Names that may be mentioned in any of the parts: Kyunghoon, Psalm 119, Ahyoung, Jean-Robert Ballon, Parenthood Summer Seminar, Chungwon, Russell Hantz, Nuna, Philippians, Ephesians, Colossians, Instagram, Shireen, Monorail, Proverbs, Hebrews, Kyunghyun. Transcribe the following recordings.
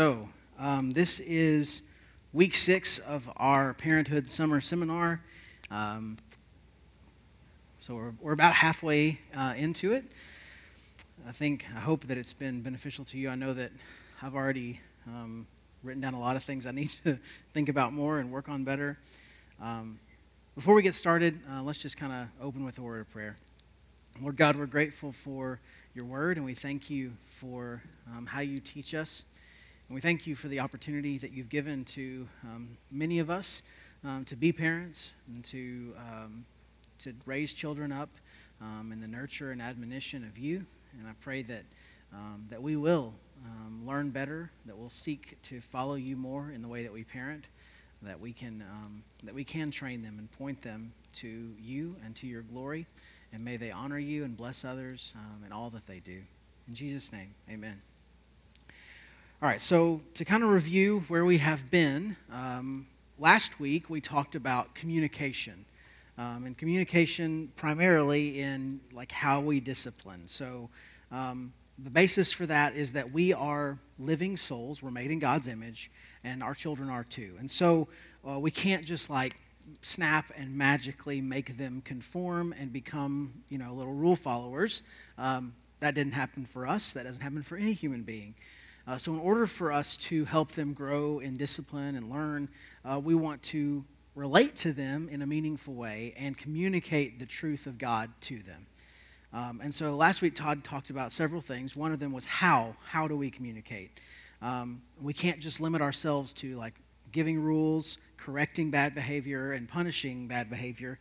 So, this is week 6 of our Parenthood Summer Seminar. So we're about halfway into it. I hope that it's been beneficial to you. I know that I've already written down a lot of things I need to think about more and work on better. Before we get started, let's just kind of open with a word of prayer. Lord God, we're grateful for your word, and we thank you for how you teach us. And we thank you for the opportunity that you've given to many of us to be parents and to raise children up in the nurture and admonition of you. And I pray that that we will learn better, that we'll seek to follow you more in the way that we parent, that we can train them and point them to you and to your glory. And may they honor you and bless others in all that they do. In Jesus' name, amen. All right, so to kind of review where we have been, last week we talked about communication, and communication primarily in like how we discipline. So the basis for that is that we are living souls, we're made in God's image, and our children are too. And so we can't just like snap and magically make them conform and become, you know, little rule followers. That didn't happen for us. That doesn't happen for any human being. So in order for us to help them grow in discipline and learn, we want to relate to them in a meaningful way and communicate the truth of God to them. And so last week, Todd talked about several things. One of them was how. How do we communicate? We can't just limit ourselves to like giving rules, correcting bad behavior, and punishing bad behavior.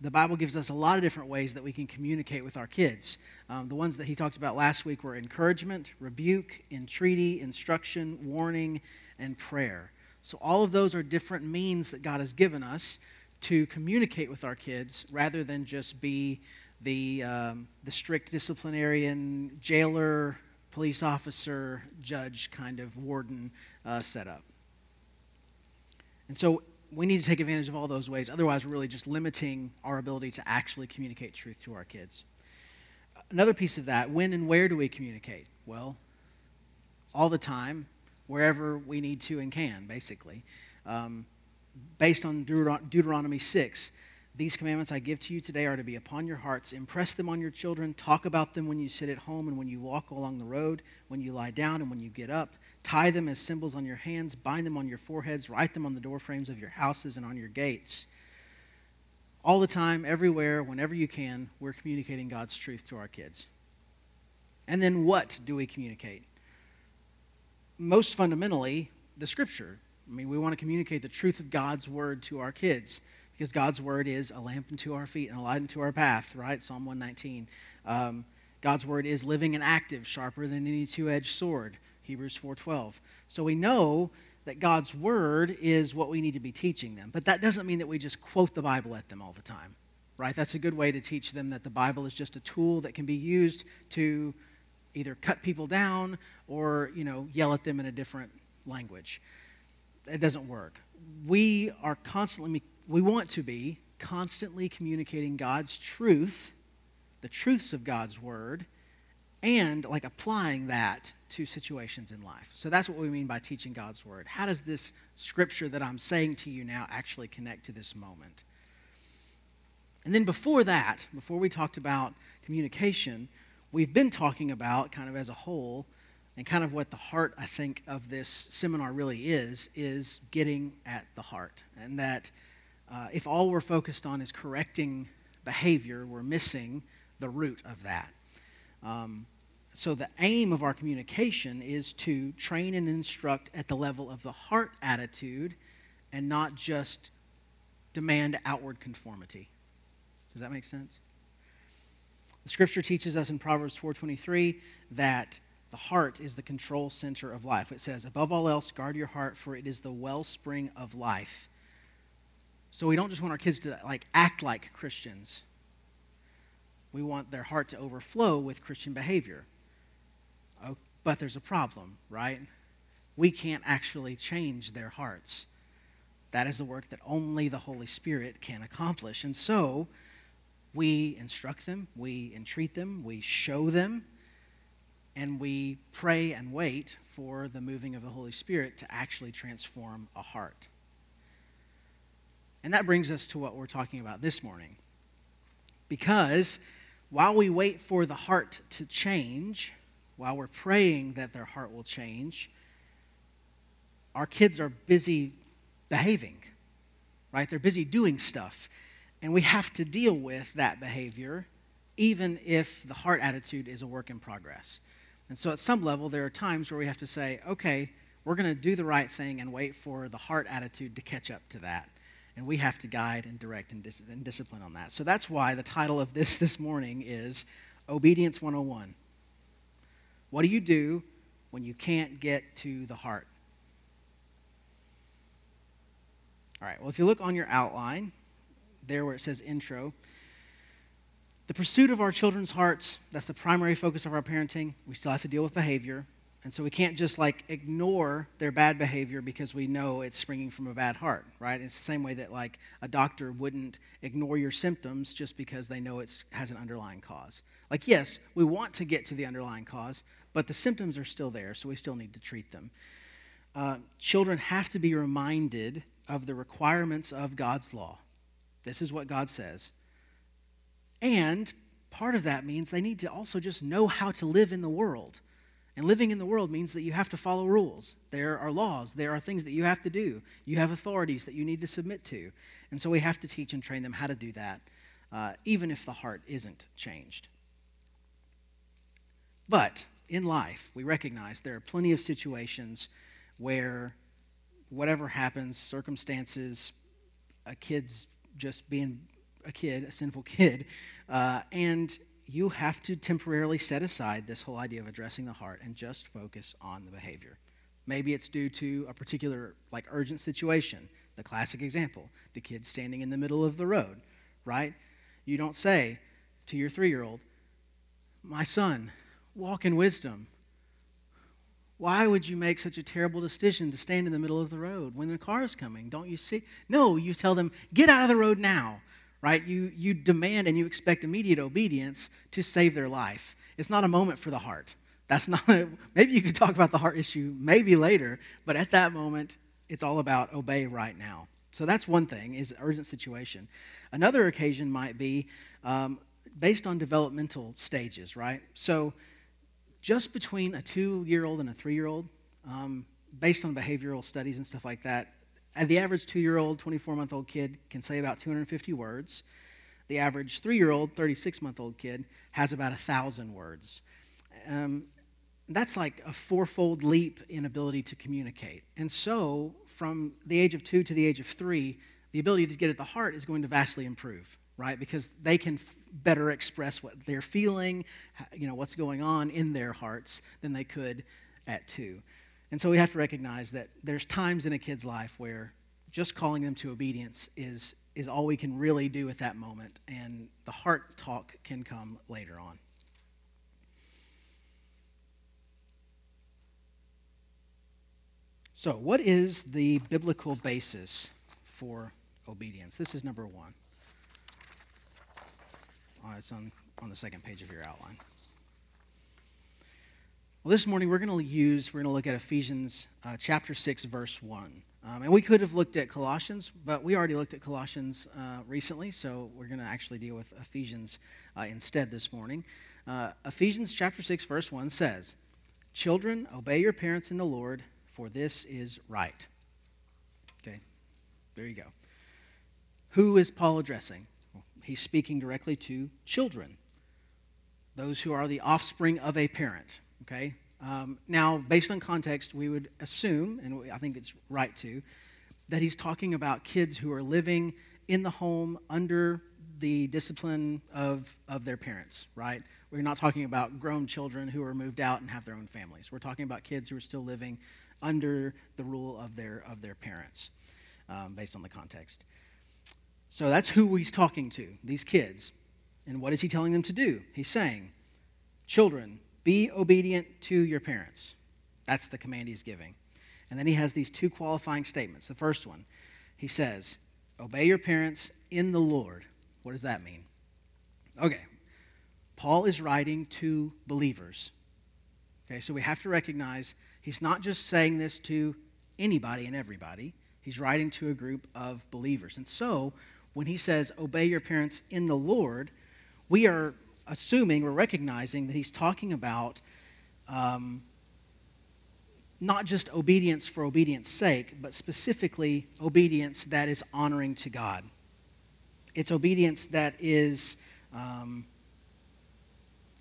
The Bible gives us a lot of different ways that we can communicate with our kids. The ones that he talked about last week were encouragement, rebuke, entreaty, instruction, warning, and prayer. So all of those are different means that God has given us to communicate with our kids rather than just be the strict disciplinarian, jailer, police officer, judge kind of warden setup. And so we need to take advantage of all those ways. Otherwise, we're really just limiting our ability to actually communicate truth to our kids. Another piece of that, when and where do we communicate? Well, all the time, wherever we need to and can, basically. Based on Deuteronomy 6, these commandments I give to you today are to be upon your hearts. Impress them on your children. Talk about them when you sit at home and when you walk along the road, when you lie down and when you get up. Tie them as symbols on your hands, bind them on your foreheads, write them on the doorframes of your houses and on your gates. All the time, everywhere, whenever you can, we're communicating God's truth to our kids. And then what do we communicate? Most fundamentally, the Scripture. I mean, we want to communicate the truth of God's Word to our kids because God's Word is a lamp unto our feet and a light unto our path, right? Psalm 119. God's Word is living and active, sharper than any two-edged sword. Hebrews 4:12. So we know that God's Word is what we need to be teaching them. But that doesn't mean that we just quote the Bible at them all the time, right? That's a good way to teach them that the Bible is just a tool that can be used to either cut people down or, you know, yell at them in a different language. It doesn't work. We want to be constantly communicating God's truth, the truths of God's Word, and like applying that to situations in life. So that's what we mean by teaching God's Word. How does this Scripture that I'm saying to you now actually connect to this moment? And then before that, before we talked about communication, we've been talking about kind of as a whole and kind of what the heart, I think, of this seminar really is getting at the heart. And that if all we're focused on is correcting behavior, we're missing the root of that. So the aim of our communication is to train and instruct at the level of the heart attitude and not just demand outward conformity. Does that make sense? The Scripture teaches us in Proverbs 4:23 that the heart is the control center of life. It says, above all else, guard your heart, for it is the wellspring of life. So we don't just want our kids to like act like Christians. We want their heart to overflow with Christian behavior. Oh, but there's a problem, right? We can't actually change their hearts. That is the work that only the Holy Spirit can accomplish. And so we instruct them, we entreat them, we show them, and we pray and wait for the moving of the Holy Spirit to actually transform a heart. And that brings us to what we're talking about this morning. Because while we wait for the heart to change, while we're praying that their heart will change, our kids are busy behaving, right? They're busy doing stuff. And we have to deal with that behavior, even if the heart attitude is a work in progress. And so at some level, there are times where we have to say, okay, we're going to do the right thing and wait for the heart attitude to catch up to that. And we have to guide and direct and discipline on that. So that's why the title of this morning is Obedience 101. What do you do when you can't get to the heart? All right, well, if you look on your outline, there where it says intro, the pursuit of our children's hearts, that's the primary focus of our parenting. We still have to deal with behavior. And so we can't just ignore their bad behavior because we know it's springing from a bad heart, right? It's the same way that a doctor wouldn't ignore your symptoms just because they know it has an underlying cause. Yes, we want to get to the underlying cause, but the symptoms are still there, so we still need to treat them. Children have to be reminded of the requirements of God's law. This is what God says. And part of that means they need to also just know how to live in the world. And living in the world means that you have to follow rules. There are laws. There are things that you have to do. You have authorities that you need to submit to. And so we have to teach and train them how to do that, even if the heart isn't changed. But in life, we recognize there are plenty of situations where whatever happens, circumstances, a kid's just being a kid, a sinful kid, and you have to temporarily set aside this whole idea of addressing the heart and just focus on the behavior. Maybe it's due to a particular urgent situation. The classic example, the kid standing in the middle of the road, right? You don't say to your 3-year-old, "My son, walk in wisdom. Why would you make such a terrible decision to stand in the middle of the road when the car is coming? Don't you see?" No, you tell them, "Get out of the road now." Right? You demand and you expect immediate obedience to save their life. It's not a moment for the heart. That's not maybe you could talk about the heart issue maybe later, but at that moment, it's all about obey right now. So that's one thing, is an urgent situation. Another occasion might be based on developmental stages, right? So just between a 2-year-old and a 3-year-old, based on behavioral studies and stuff like that, the average 2-year-old, 24-month-old kid can say about 250 words. The average 3-year-old, 36-month-old kid has about 1,000 words. That's a fourfold leap in ability to communicate. And so from the age of 2 to the age of 3, the ability to get at the heart is going to vastly improve, right? Because they can better express what they're feeling, what's going on in their hearts than they could at 2. And so we have to recognize that there's times in a kid's life where just calling them to obedience is all we can really do at that moment, and the heart talk can come later on. So what is the biblical basis for obedience? This is number one. It's on the second page of your outline. Well, this morning we're going to look at Ephesians chapter 6, verse 1. And we could have looked at Colossians, but we already looked at Colossians recently, so we're going to actually deal with Ephesians instead this morning. Ephesians chapter 6, verse 1 says, "Children, obey your parents in the Lord, for this is right." Okay, there you go. Who is Paul addressing? Well, he's speaking directly to children, those who are the offspring of a parent. Okay. Now, based on context, we would assume, and I think it's right to, that he's talking about kids who are living in the home under the discipline of their parents, right? We're not talking about grown children who are moved out and have their own families. We're talking about kids who are still living under the rule of their parents, based on the context. So that's who he's talking to, these kids. And what is he telling them to do? He's saying, "Children, be obedient to your parents." That's the command he's giving. And then he has these two qualifying statements. The first one, he says, "Obey your parents in the Lord." What does that mean? Okay, Paul is writing to believers. Okay, so we have to recognize He's not just saying this to anybody and everybody. He's writing to a group of believers. And so when he says, obey your parents in the Lord, we are assuming, we're recognizing that he's talking about not just obedience for obedience sake, but specifically obedience that is honoring to God. It's obedience that is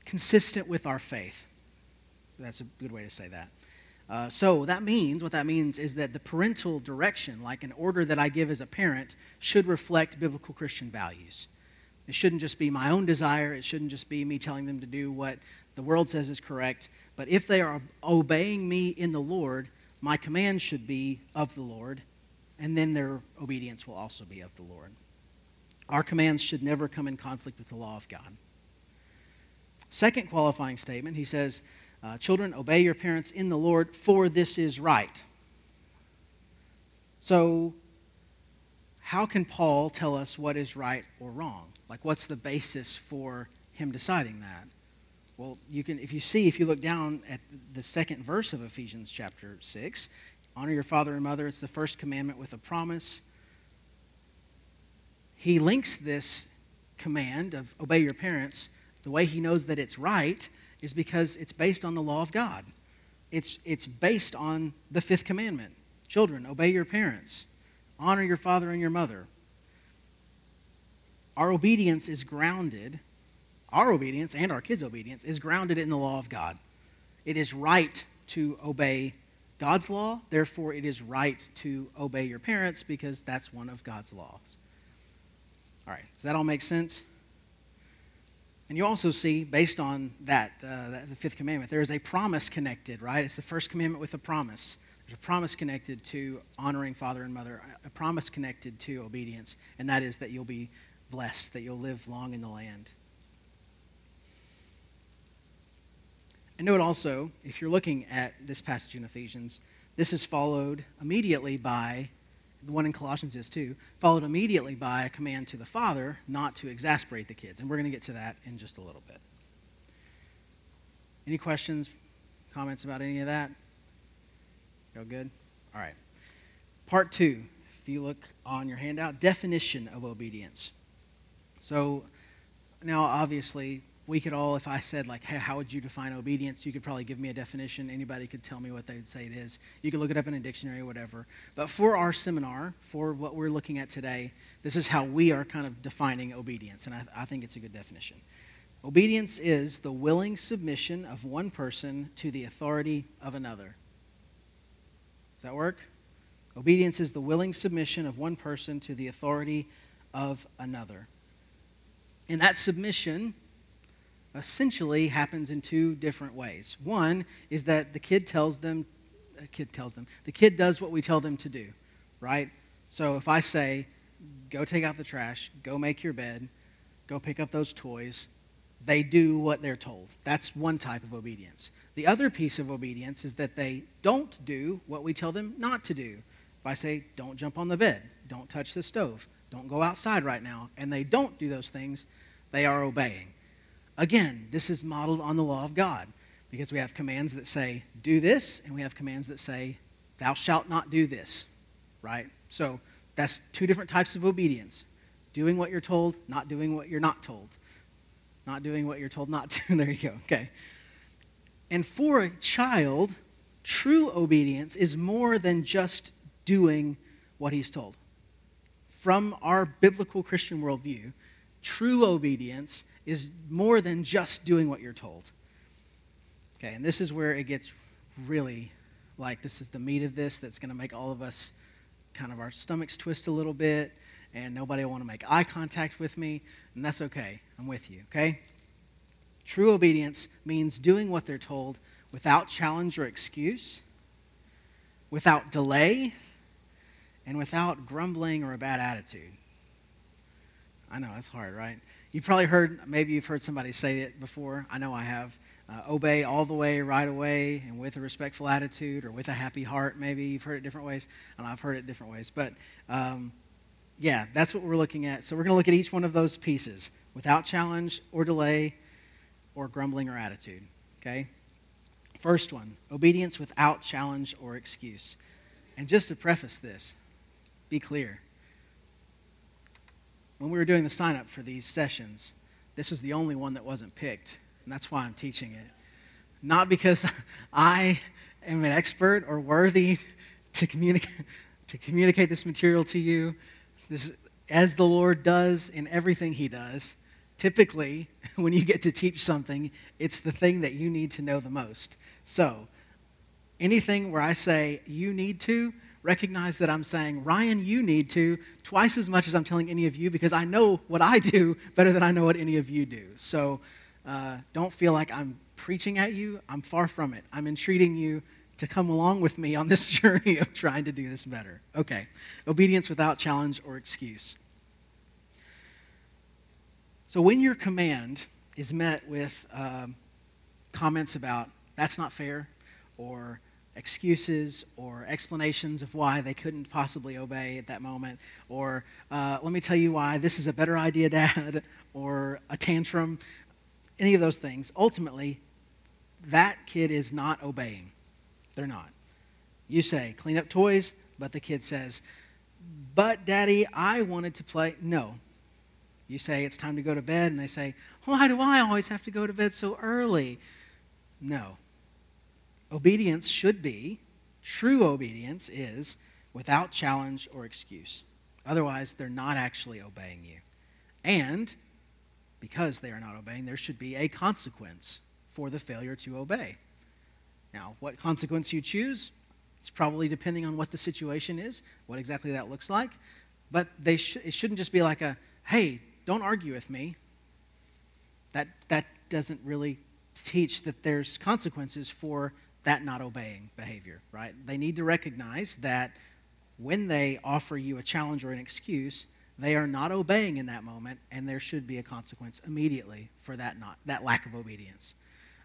consistent with our faith. That's a good way to say that. So what that means is that the parental direction, like an order that I give as a parent, should reflect biblical Christian values. It shouldn't just be my own desire. It shouldn't just be me telling them to do what the world says is correct. But if they are obeying me in the Lord, my command should be of the Lord, and then their obedience will also be of the Lord. Our commands should never come in conflict with the law of God. Second qualifying statement, he says, children, obey your parents in the Lord, for this is right. So, how can Paul tell us what is right or wrong? Like, what's the basis for him deciding that? Well, you can, if you look down at the second verse of Ephesians chapter 6, honor your father and mother, it's the first commandment with a promise. He links this command of obey your parents, the way he knows that it's right is because it's based on the law of God. It's based on the fifth commandment. Children, obey your parents. Honor your father and your mother. Our obedience is grounded. Our obedience and our kids' obedience is grounded in the law of God. It is right to obey God's law. Therefore, it is right to obey your parents because that's one of God's laws. All right, does that all make sense? And you also see, based on that, the fifth commandment, there is a promise connected, right? It's the first commandment with a promise. There's a promise connected to honoring father and mother, a promise connected to obedience, and that is that you'll be blessed, that you'll live long in the land. And note also, if you're looking at this passage in Ephesians, this is followed immediately by, the one in Colossians is too, followed immediately by a command to the father not to exasperate the kids. And we're going to get to that in just a little bit. Any questions, comments about any of that? Y'all good? All right. Part 2, if you look on your handout, definition of obedience. So now obviously we could all, if I said like, hey, how would you define obedience? You could probably give me a definition. Anybody could tell me what they'd say it is. You could look it up in a dictionary or whatever. But for our seminar, for what we're looking at today, this is how we are kind of defining obedience, and I think it's a good definition. Obedience is the willing submission of one person to the authority of another. Does that work? Obedience is the willing submission of one person to the authority of another. And that submission essentially happens in two different ways. One is that the kid does what we tell them to do, right? So if I say, go take out the trash, go make your bed, go pick up those toys, they do what they're told. That's one type of obedience. The other piece of obedience is that they don't do what we tell them not to do. If I say, don't jump on the bed, don't touch the stove, don't go outside right now, and they don't do those things, they are obeying. Again, this is modeled on the law of God because we have commands that say, do this, and we have commands that say, thou shalt not do this, right? So that's two different types of obedience, doing what you're told, not doing what you're not told. Not doing what you're told not to. There you go, okay. And for a child, true obedience is more than just doing what he's told. From our biblical Christian worldview, true obedience is more than just doing what you're told. Okay, and this is where it gets really, like, this is the meat of this that's going to make all of us kind of our stomachs twist a little bit, and nobody will want to make eye contact with me, and that's okay. I'm with you, okay? True obedience means doing what they're told without challenge or excuse, without delay, and without grumbling or a bad attitude. I know, that's hard, right? You've probably heard, maybe you've heard somebody say it before. I know I have. Obey all the way, right away, and with a respectful attitude or with a happy heart, maybe. You've heard it different ways, and I've heard it different ways. But, yeah, that's what we're looking at. So we're going to look at each one of those pieces without challenge or delay or grumbling or attitude, okay? First one, obedience without challenge or excuse. And just to preface this, be clear. When we were doing the sign-up for these sessions, this was the only one that wasn't picked, and that's why I'm teaching it. Not because I am an expert or worthy to communicate this material to you. This, as the Lord does in everything he does, typically, when you get to teach something, it's the thing that you need to know the most. So, anything where I say, you need to, recognize that I'm saying, Ryan, you need to, twice as much as I'm telling any of you, because I know what I do better than I know what any of you do. So, don't feel like I'm preaching at you. I'm far from it. I'm entreating you to come along with me on this journey of trying to do this better. Okay, obedience without challenge or excuse. So when your command is met with comments about that's not fair, or excuses, or explanations of why they couldn't possibly obey at that moment, or let me tell you why this is a better idea, Dad, or a tantrum, any of those things, ultimately, that kid is not obeying. They're not. You say, clean up toys, but the kid says, but Daddy, I wanted to play. No. You say, it's time to go to bed, and they say, why do I always have to go to bed so early? No. Obedience should be, true obedience is, without challenge or excuse. Otherwise, they're not actually obeying you. And because they are not obeying, there should be a consequence for the failure to obey. Now, what consequence you choose, it's probably depending on what the situation is, what exactly that looks like, but it shouldn't just be like a, hey, don't argue with me. That doesn't really teach that there's consequences for that not obeying behavior, right? They need to recognize that when they offer you a challenge or an excuse, they are not obeying in that moment, and there should be a consequence immediately for that lack of obedience.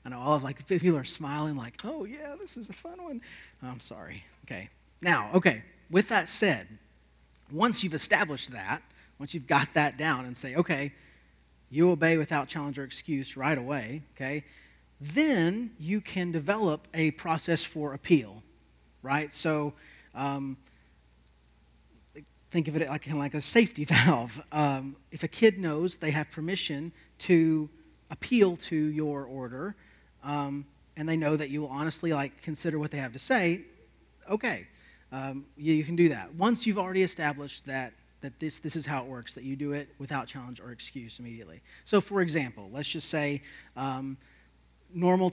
I know all of people are smiling like, oh yeah, this is a fun one. I'm sorry. Okay. Now, okay, with that said, once you've established that, once you've got that down and say, okay, you obey without challenge or excuse right away, okay, then you can develop a process for appeal, right? So, think of it like a safety valve. If a kid knows they have permission to appeal to your order, and they know that you will honestly consider what they have to say, okay, you can do that. Once you've already established that this is how it works, that you do it without challenge or excuse immediately. So, for example, let's just say normal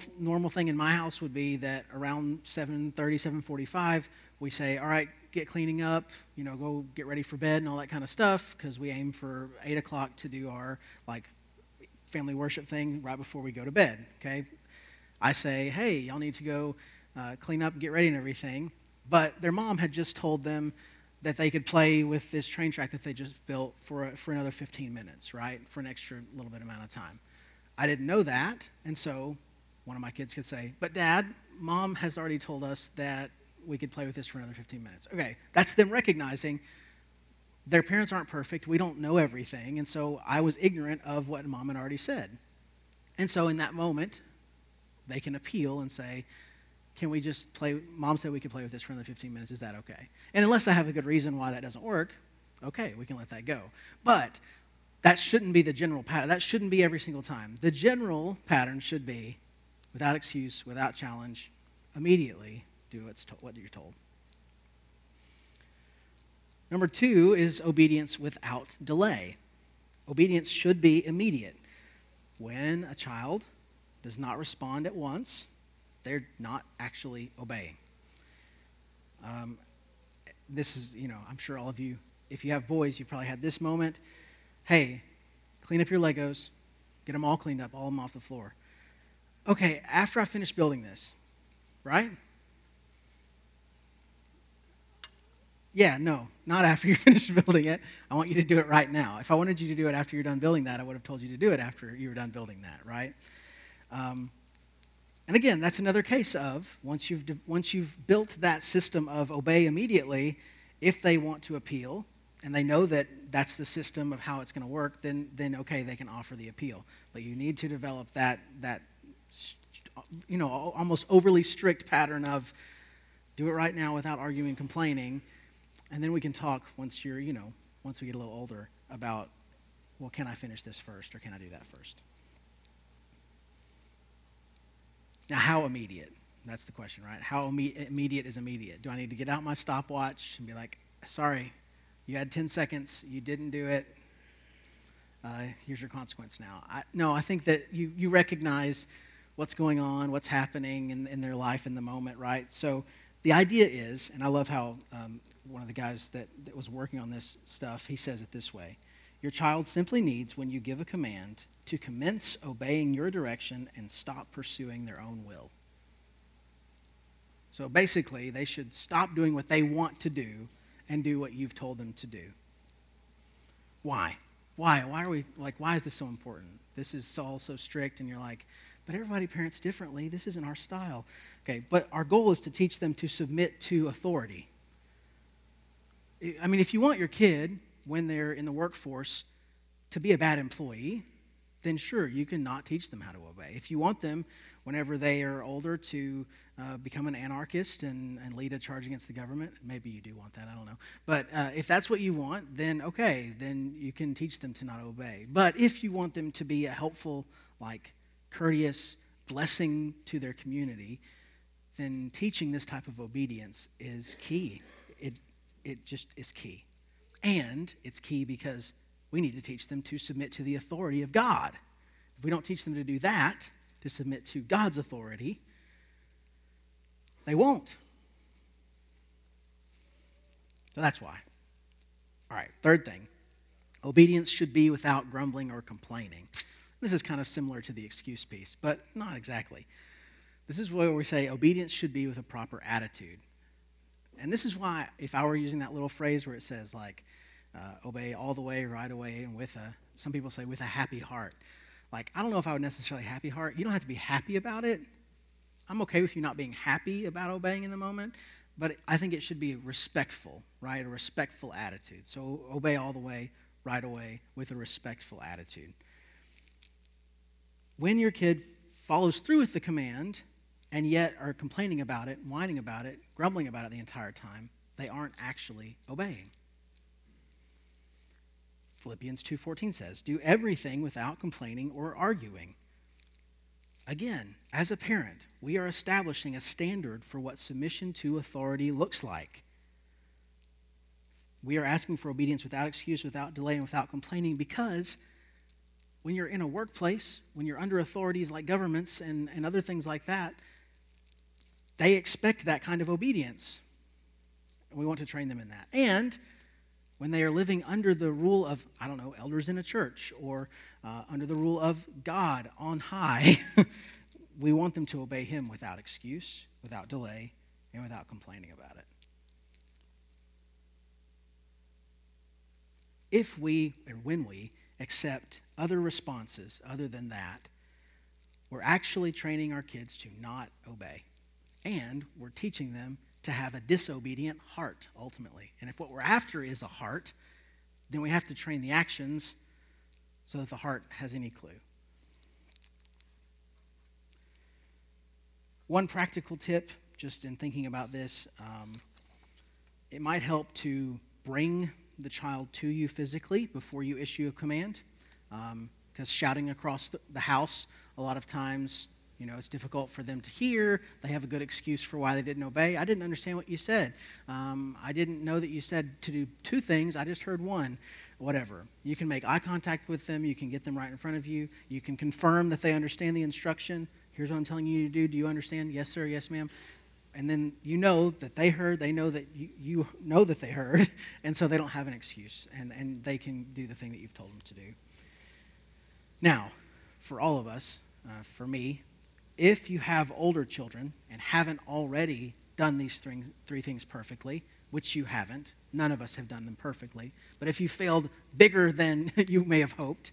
thing in my house would be that around 7:30, 7:45, we say, all right, get cleaning up, go get ready for bed and all that kind of stuff, because we aim for 8 o'clock to do our family worship thing right before we go to bed, okay? I say, hey, y'all need to go clean up, get ready and everything, but their mom had just told them that they could play with this train track that they just built for another 15 minutes, right, for an extra little bit amount of time. I didn't know that, and so one of my kids could say, but Dad, Mom has already told us that we could play with this for another 15 minutes. Okay, that's them recognizing their parents aren't perfect. We don't know everything. And so I was ignorant of what Mom had already said. And so in that moment, they can appeal and say, can we just play? Mom said we could play with this for another 15 minutes. Is that okay? And unless I have a good reason why that doesn't work, okay, we can let that go. But that shouldn't be the general pattern. That shouldn't be every single time. The general pattern should be without excuse, without challenge, immediately. Do what you're told. Number 2 is obedience without delay. Obedience should be immediate. When a child does not respond at once, they're not actually obeying. This is, I'm sure all of you, if you have boys, you've probably had this moment. Hey, clean up your Legos. Get them all cleaned up, all of them off the floor. Okay, after I finish building this, right? Yeah, no, not after you're finished building it. I want you to do it right now. If I wanted you to do it after you're done building that, I would have told you to do it after you were done building that, right? And again, that's another case of once you've built that system of obey immediately, if they want to appeal and they know that that's the system of how it's going to work, then okay, they can offer the appeal. But you need to develop that you know, almost overly strict pattern of do it right now without arguing and complaining, and then we can talk once you're, you know, once we get a little older about, well, can I finish this first or can I do that first? Now, how immediate? That's the question, right? How immediate is immediate? Do I need to get out my stopwatch and be like, sorry, you had 10 seconds, you didn't do it, here's your consequence now? I think that you recognize what's going on, what's happening in their life in the moment, right? So the idea is, and I love how one of the guys that was working on this stuff, he says it this way: your child simply needs, when you give a command, to commence obeying your direction and stop pursuing their own will. So basically, they should stop doing what they want to do and do what you've told them to do. Why? Why are we, like, why is this so important? This is all so strict, and you're like, but everybody parents differently. This isn't our style. Okay, but our goal is to teach them to submit to authority. I mean, if you want your kid, when they're in the workforce, to be a bad employee, then sure, you can not teach them how to obey. If you want them, whenever they are older, to become an anarchist and lead a charge against the government, maybe you do want that, I don't know. But if that's what you want, then okay, then you can teach them to not obey. But if you want them to be a helpful, like, courteous blessing to their community, then teaching this type of obedience is key. It just is key. And it's key because we need to teach them to submit to the authority of God. If we don't teach them to do that, to submit to God's authority, they won't. So that's why. All right, third thing. Obedience should be without grumbling or complaining. This is kind of similar to the excuse piece, but not exactly. This is where we say obedience should be with a proper attitude. And this is why, if I were using that little phrase where it says, like, obey all the way, right away, and some people say with a happy heart. Like, I don't know if I would necessarily happy heart. You don't have to be happy about it. I'm okay with you not being happy about obeying in the moment, but I think it should be respectful, right? A respectful attitude. So obey all the way, right away, with a respectful attitude. When your kid follows through with the command and yet are complaining about it, whining about it, grumbling about it the entire time, they aren't actually obeying. Philippians 2:14 says, do everything without complaining or arguing. Again, as a parent, we are establishing a standard for what submission to authority looks like. We are asking for obedience without excuse, without delay, and without complaining, because when you're in a workplace, when you're under authorities like governments and other things like that, they expect that kind of obedience. And we want to train them in that. And when they are living under the rule of, I don't know, elders in a church, or under the rule of God on high, we want them to obey him without excuse, without delay, and without complaining about it. If we, or when we, accept other responses other than that, we're actually training our kids to not obey. And we're teaching them to have a disobedient heart, ultimately. And if what we're after is a heart, then we have to train the actions so that the heart has any clue. One practical tip, just in thinking about this, it might help to bring the child to you physically before you issue a command, because shouting across the house, a lot of times, you know, it's difficult for them to hear. They have a good excuse for why they didn't obey. I didn't understand what you said. I didn't know that you said to do two things. I just heard one, whatever. You can make eye contact with them. You can get them right in front of you. You can confirm that they understand the instruction. Here's what I'm telling you to do. Do you understand? Yes, sir. Yes, ma'am. And then you know that they heard. They know that you know that they heard. And so they don't have an excuse. And they can do the thing that you've told them to do. Now, for all of us, for me, if you have older children and haven't already done these three things perfectly, which you haven't, none of us have done them perfectly, but if you failed bigger than you may have hoped,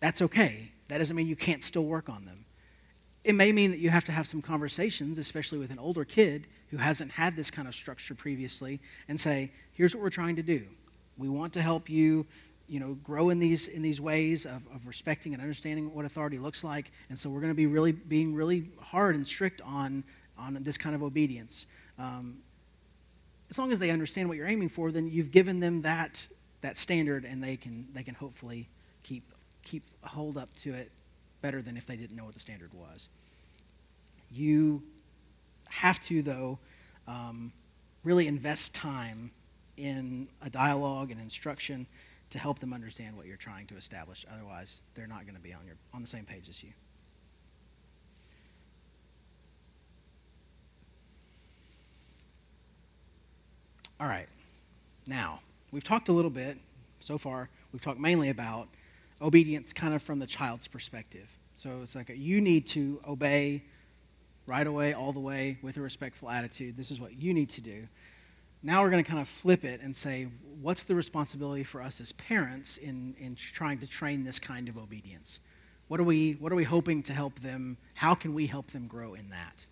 that's okay. That doesn't mean you can't still work on them. It may mean that you have to have some conversations, especially with an older kid who hasn't had this kind of structure previously, and say, here's what we're trying to do. We want to help you grow in these ways of respecting and understanding what authority looks like. And so we're going to be being really hard and strict on this kind of obedience. As long as they understand what you're aiming for, then you've given them that standard, and they can hopefully keep hold up to it better than if they didn't know what the standard was. You have to, though, really invest time in a dialogue and instruction to help them understand what you're trying to establish. Otherwise, they're not going to be on the same page as you. All right, now, we've talked a little bit so far. We've talked mainly about obedience kind of from the child's perspective. So it's like you need to obey right away, all the way, with a respectful attitude. This is what you need to do. Now we're going to kind of flip it and say, what's the responsibility for us as parents in trying to train this kind of obedience? What are we hoping to help them? How can we help them grow in that?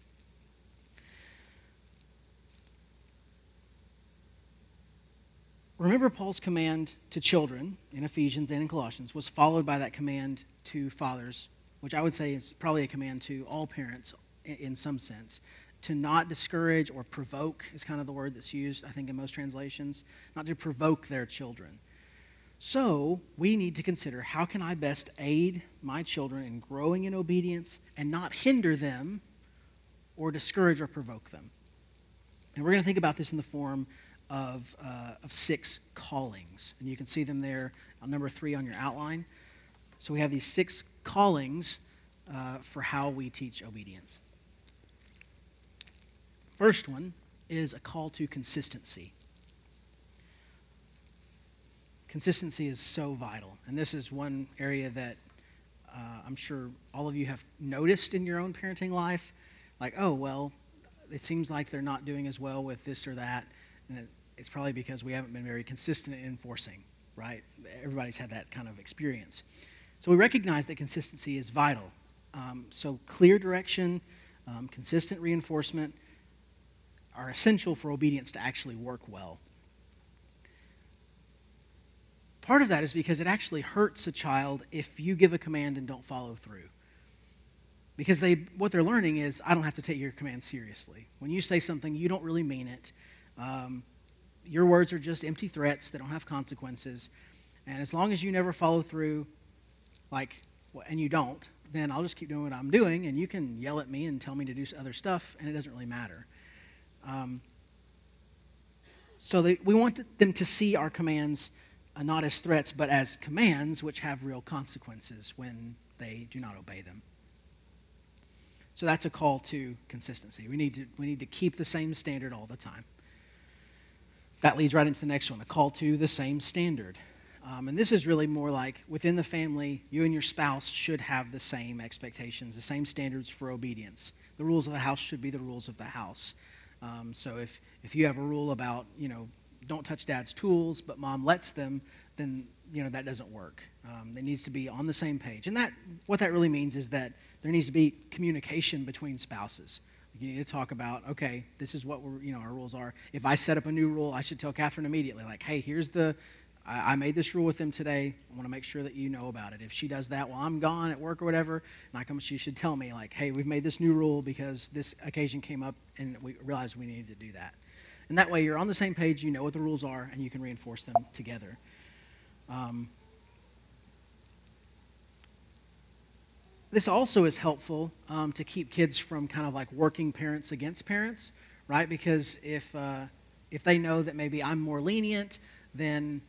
Remember, Paul's command to children in Ephesians and in Colossians was followed by that command to fathers, which I would say is probably a command to all parents in some sense, to not discourage or provoke is kind of the word that's used, I think, in most translations, not to provoke their children. So we need to consider, how can I best aid my children in growing in obedience and not hinder them or discourage or provoke them? And we're going to think about this in the form of 6 callings. And you can see them there on number 3 on your outline. So we have these 6 callings for how we teach obedience. First one is a call to consistency. Consistency is so vital. And this is one area that I'm sure all of you have noticed in your own parenting life. Like, oh, well, it seems like they're not doing as well with this or that. And it's probably because we haven't been very consistent in enforcing, right? Everybody's had that kind of experience. So we recognize that consistency is vital. So clear direction, consistent reinforcement are essential for obedience to actually work well. Part of that is because it actually hurts a child if you give a command and don't follow through. Because what they're learning is, I don't have to take your command seriously. When you say something, you don't really mean it. Your words are just empty threats that don't have consequences. And as long as you never follow through, and you don't, then I'll just keep doing what I'm doing, and you can yell at me and tell me to do other stuff, and it doesn't really matter. So we want them to see our commands not as threats, but as commands which have real consequences when they do not obey them. So that's a call to consistency. We need to keep the same standard all the time. That leads right into the next one, a call to the same standard. And this is really more like within the family, you and your spouse should have the same expectations, the same standards for obedience. The rules of the house should be the rules of the house. So if you have a rule about, don't touch dad's tools, but mom lets them, then, that doesn't work. It needs to be on the same page. And what that really means is that there needs to be communication between spouses. You need to talk about, okay, this is what our rules are. If I set up a new rule, I should tell Catherine immediately, hey, I made this rule with them today. I want to make sure that you know about it. If she does that while I'm gone at work or whatever, she should tell me, hey, we've made this new rule because this occasion came up and we realized we needed to do that. And that way you're on the same page, you know what the rules are, and you can reinforce them together. This also is helpful to keep kids from kind of working parents against parents, right? Because if they know that maybe I'm more lenient, then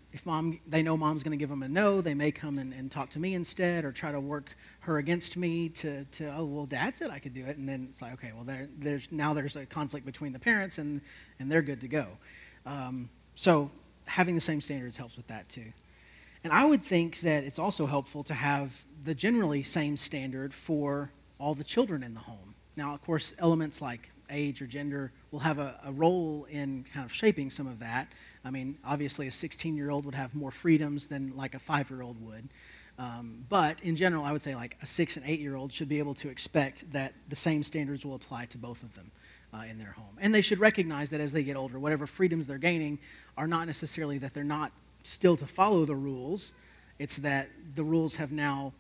they know mom's going to give them a no, they may come and talk to me instead or try to work her against me to oh, well, dad said I could do it. And then it's like, okay, well, there's a conflict between the parents and they're good to go. So having the same standards helps with that too. And I would think that it's also helpful to have the generally same standard for all the children in the home. Now, of course, elements like age or gender will have a role in kind of shaping some of that. I mean, obviously, a 16-year-old would have more freedoms than a 5-year-old would. But in general, I would say a 6- and 8-year-old should be able to expect that the same standards will apply to both of them in their home. And they should recognize that as they get older, whatever freedoms they're gaining are not necessarily that they're not still to follow the rules. It's that the rules have now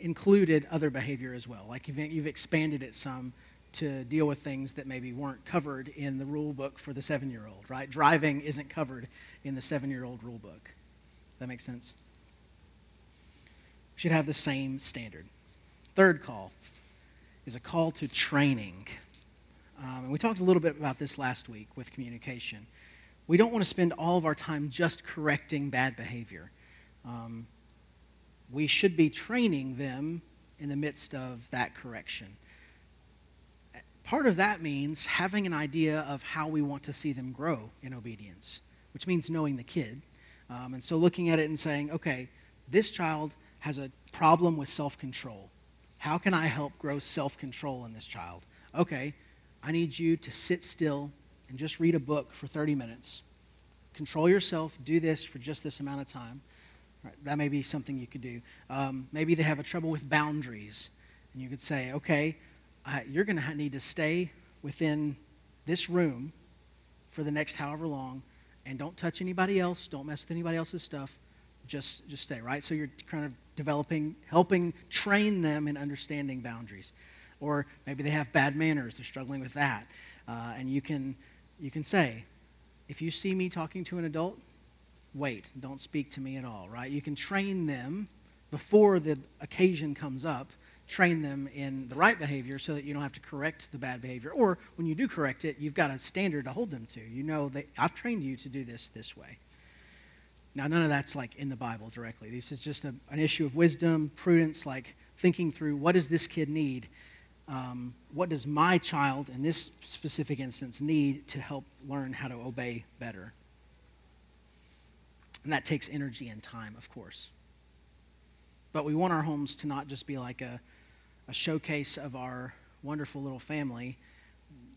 included other behavior as well. Like you've expanded it some to deal with things that maybe weren't covered in the rule book for the 7-year-old, right? Driving isn't covered in the 7-year-old rule book. That makes sense? Should have the same standard. Third call is a call to training. And we talked a little bit about this last week with communication. We don't want to spend all of our time just correcting bad behavior. We should be training them in the midst of that correction. Part of that means having an idea of how we want to see them grow in obedience, which means knowing the kid. And so looking at it and saying, okay, this child has a problem with self-control. How can I help grow self-control in this child? Okay, I need you to sit still and just read a book for 30 minutes. Control yourself, do this for just this amount of time. Right, that may be something you could do. Maybe they have a trouble with boundaries. And you could say, okay, you're going to need to stay within this room for the next however long, and don't touch anybody else, don't mess with anybody else's stuff, just stay, right? So you're kind of developing, helping train them in understanding boundaries. Or maybe they have bad manners, they're struggling with that. And you can say, if you see me talking to an adult, wait, don't speak to me at all, right? You can train them before the occasion comes up, train them in the right behavior so that you don't have to correct the bad behavior. Or when you do correct it, you've got a standard to hold them to. You know that I've trained you to do this way. Now, none of that's like in the Bible directly. This is just an issue of wisdom, prudence, like thinking through what does this kid need? What does my child in this specific instance need to help learn how to obey better? And that takes energy and time, of course. But we want our homes to not just be like a showcase of our wonderful little family.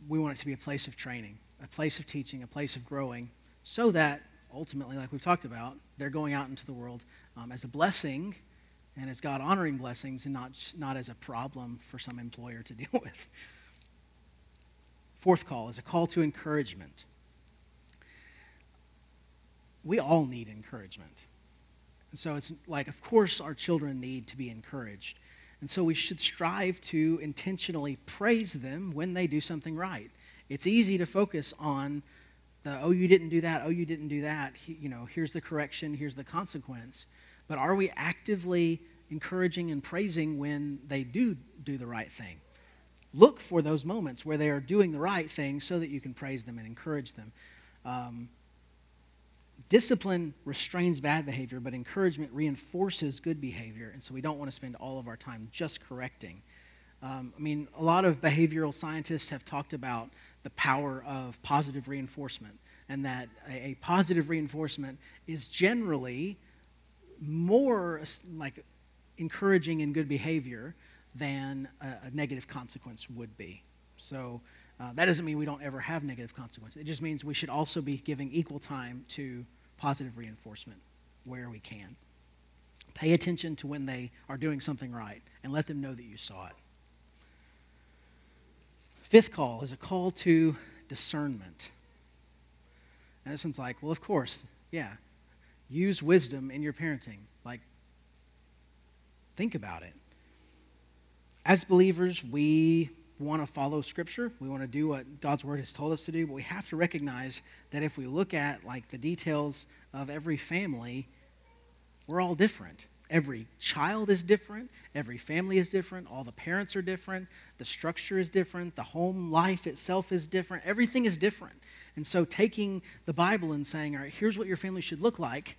We want it to be a place of training, a place of teaching, a place of growing, so that ultimately, like we've talked about, they're going out into the world as a blessing and as God-honoring blessings, and not as a problem for some employer to deal with. Fourth call is a call to encouragement. We all need encouragement. And so it's like, of course, our children need to be encouraged. And so we should strive to intentionally praise them when they do something right. It's easy to focus on oh, you didn't do that, oh, you didn't do that. Here's the correction, here's the consequence. But are we actively encouraging and praising when they do the right thing? Look for those moments where they are doing the right thing so that you can praise them and encourage them. Discipline restrains bad behavior, but encouragement reinforces good behavior, and so we don't want to spend all of our time just correcting. A lot of behavioral scientists have talked about the power of positive reinforcement, and that a positive reinforcement is generally more like encouraging in good behavior than a negative consequence would be. So that doesn't mean we don't ever have negative consequences. It just means we should also be giving equal time to positive reinforcement where we can. Pay attention to when they are doing something right and let them know that you saw it. Fifth call is a call to discernment. And this one's like, well, of course, yeah. Use wisdom in your parenting. Like, think about it. As believers, we want to follow Scripture. We want to do what God's Word has told us to do. But we have to recognize that if we look at, the details of every family, we're all different. Every child is different, every family is different, all the parents are different, the structure is different, the home life itself is different, everything is different. And so taking the Bible and saying, all right, here's what your family should look like,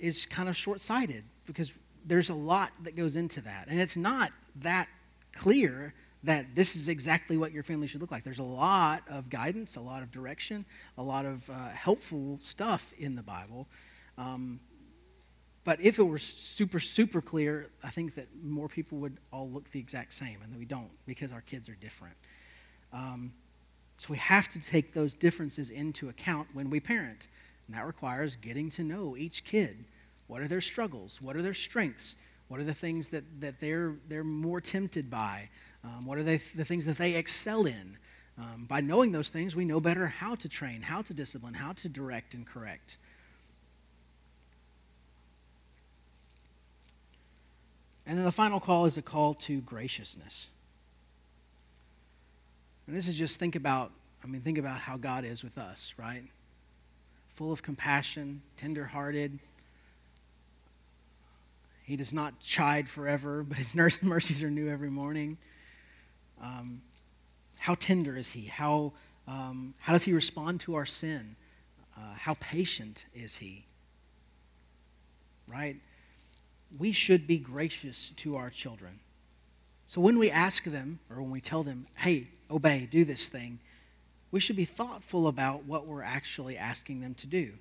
is kind of short-sighted, because there's a lot that goes into that. And it's not that clear that this is exactly what your family should look like. There's a lot of guidance, a lot of direction, a lot of helpful stuff in the Bible. But if it were super, super clear, I think that more people would all look the exact same, and we don't, because our kids are different. So we have to take those differences into account when we parent, and that requires getting to know each kid. What are their struggles? What are their strengths? What are the things that they're more tempted by? What are the things that they excel in? By knowing those things, we know better how to train, how to discipline, how to direct and correct. And then the final call is a call to graciousness. And this is just think about how God is with us, right? Full of compassion, tender-hearted. He does not chide forever, but his mercies are new every morning. How tender is he? How does he respond to our sin? How patient is he? Right? We should be gracious to our children. So when we ask them, or when we tell them, hey, obey, do this thing, we should be thoughtful about what we're actually asking them to do.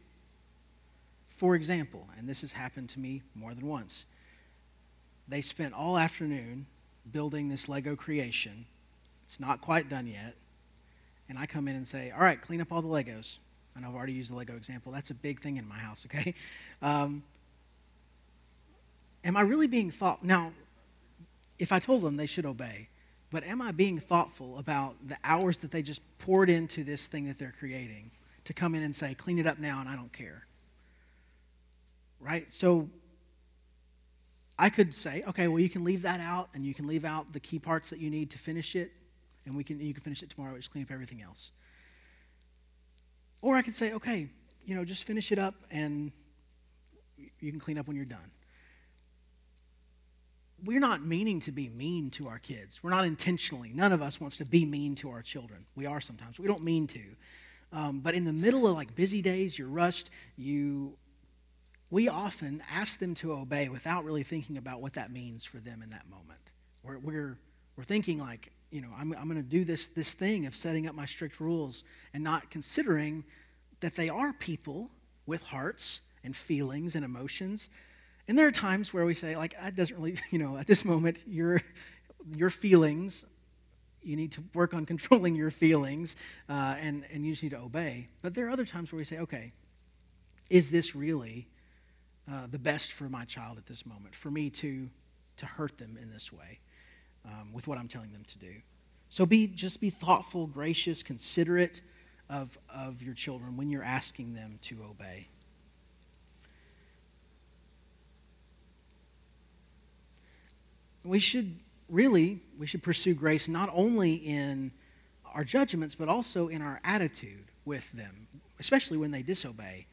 For example, and this has happened to me more than once, they spent all afternoon building this Lego creation. It's not quite done yet. And I come in and say, all right, clean up all the Legos. And I've already used the Lego example. That's a big thing in my house, okay? Am I really being thoughtful? Now, if I told them, they should obey. But am I being thoughtful about the hours that they just poured into this thing that they're creating to come in and say, clean it up now and I don't care? Right? So I could say, okay, well, you can leave that out and you can leave out the key parts that you need to finish it, and you can finish it tomorrow, just clean up everything else. Or I could say, okay, just finish it up and you can clean up when you're done. We're not meaning to be mean to our kids. We're not intentionally. None of us wants to be mean to our children. We are sometimes. We don't mean to. But in the middle of busy days, you're rushed, we often ask them to obey without really thinking about what that means for them in that moment. We're thinking I'm going to do this thing of setting up my strict rules and not considering that they are people with hearts and feelings and emotions. And there are times where we say, that doesn't really, at this moment, your feelings, you need to work on controlling your feelings and you just need to obey. But there are other times where we say, okay, is this really the best for my child at this moment, for me to hurt them in this way with what I'm telling them to do? So just be thoughtful, gracious, considerate of your children when you're asking them to obey. We should pursue grace not only in our judgments, but also in our attitude with them, especially when they disobey.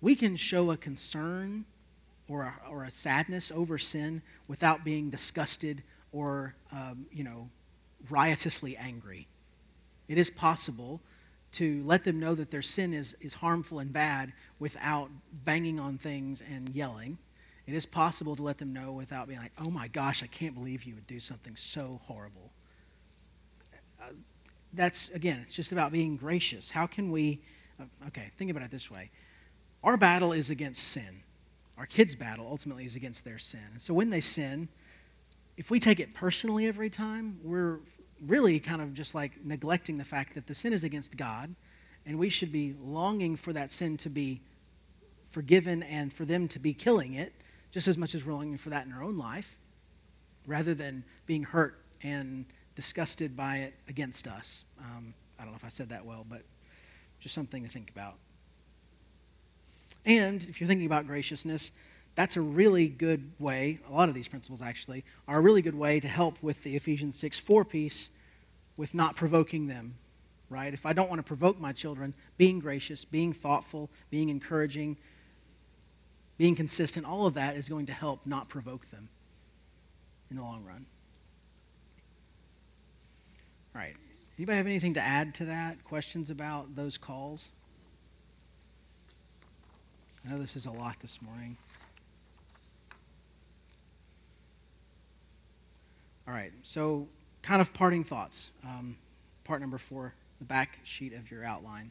We can show a concern or a sadness over sin without being disgusted or, riotously angry. It is possible to let them know that their sin is harmful and bad without banging on things and yelling. It is possible to let them know without being like, oh my gosh, I can't believe you would do something so horrible. It's just about being gracious. How can we, think about it this way. Our battle is against sin. Our kids' battle ultimately is against their sin. And so when they sin, if we take it personally every time, we're really kind of just neglecting the fact that the sin is against God, and we should be longing for that sin to be forgiven and for them to be killing it, just as much as we're longing for that in our own life, rather than being hurt and disgusted by it against us. I don't know if I said that well, but just something to think about. And if you're thinking about graciousness, that's a really good way, a lot of these principles actually, are a really good way to help with the Ephesians 6:4 piece with not provoking them, right? If I don't want to provoke my children, being gracious, being thoughtful, being encouraging, being consistent, all of that is going to help not provoke them in the long run. All right. Anybody have anything to add to that? Questions about those calls? I know this is a lot this morning. All right. So kind of parting thoughts. Part number 4, the back sheet of your outline.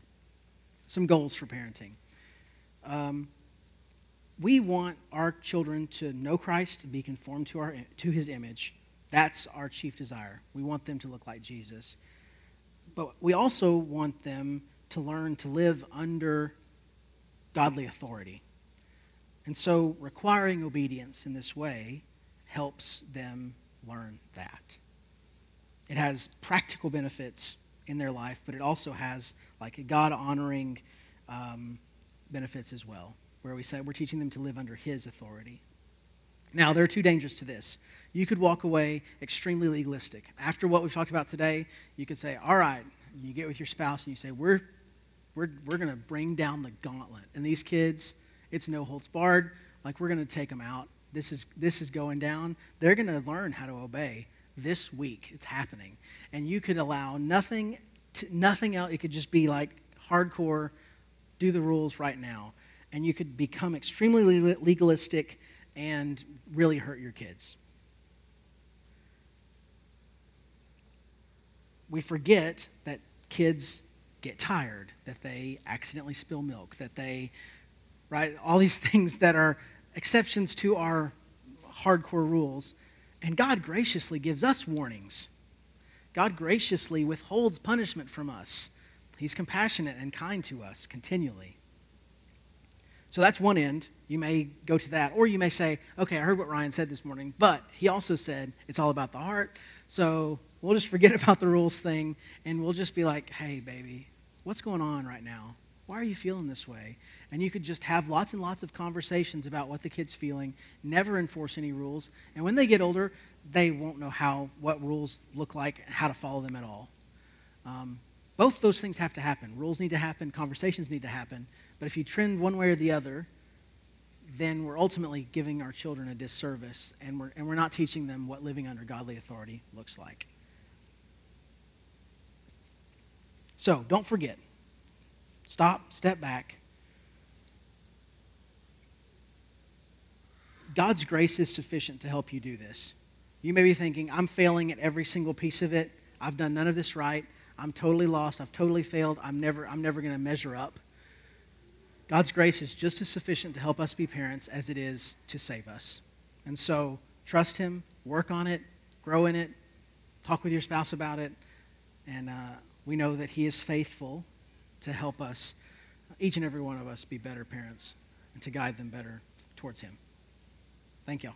Some goals for parenting. We want our children to know Christ and be conformed to his image. That's our chief desire. We want them to look like Jesus. But we also want them to learn to live under godly authority. And so requiring obedience in this way helps them learn that. It has practical benefits in their life, but it also has God-honoring benefits as well, where we say we're teaching them to live under his authority. Now, there are two dangers to this. You could walk away extremely legalistic. After what we've talked about today, you could say, all right, you get with your spouse and you say, we're going to bring down the gauntlet. And these kids, it's no holds barred. Like, we're going to take them out. This is going down. They're going to learn how to obey this week. It's happening. And you could allow nothing else. It could just be like hardcore, do the rules right now. And you could become extremely legalistic and really hurt your kids. We forget that kids get tired, that they accidentally spill milk, that they, right, all these things that are exceptions to our hardcore rules. And God graciously gives us warnings. God graciously withholds punishment from us. He's compassionate and kind to us continually. So that's one end. You may go to that, or you may say, okay, I heard what Ryan said this morning, but he also said it's all about the heart, so we'll just forget about the rules thing, and we'll just be like, hey, baby, what's going on right now? Why are you feeling this way? And you could just have lots and lots of conversations about what the kid's feeling, never enforce any rules, and when they get older, they won't know what rules look like, how to follow them at all. Both those things have to happen. Rules need to happen, conversations need to happen, but if you trend one way or the other, then we're ultimately giving our children a disservice, and we're not teaching them what living under godly authority looks like. So, don't forget. Stop, step back. God's grace is sufficient to help you do this. You may be thinking, I'm failing at every single piece of it. I've done none of this right. I'm totally lost. I've totally failed. I'm never going to measure up. God's grace is just as sufficient to help us be parents as it is to save us. And so, trust Him, work on it, grow in it, talk with your spouse about it, and we know that He is faithful to help us, each and every one of us, be better parents and to guide them better towards Him. Thank y'all.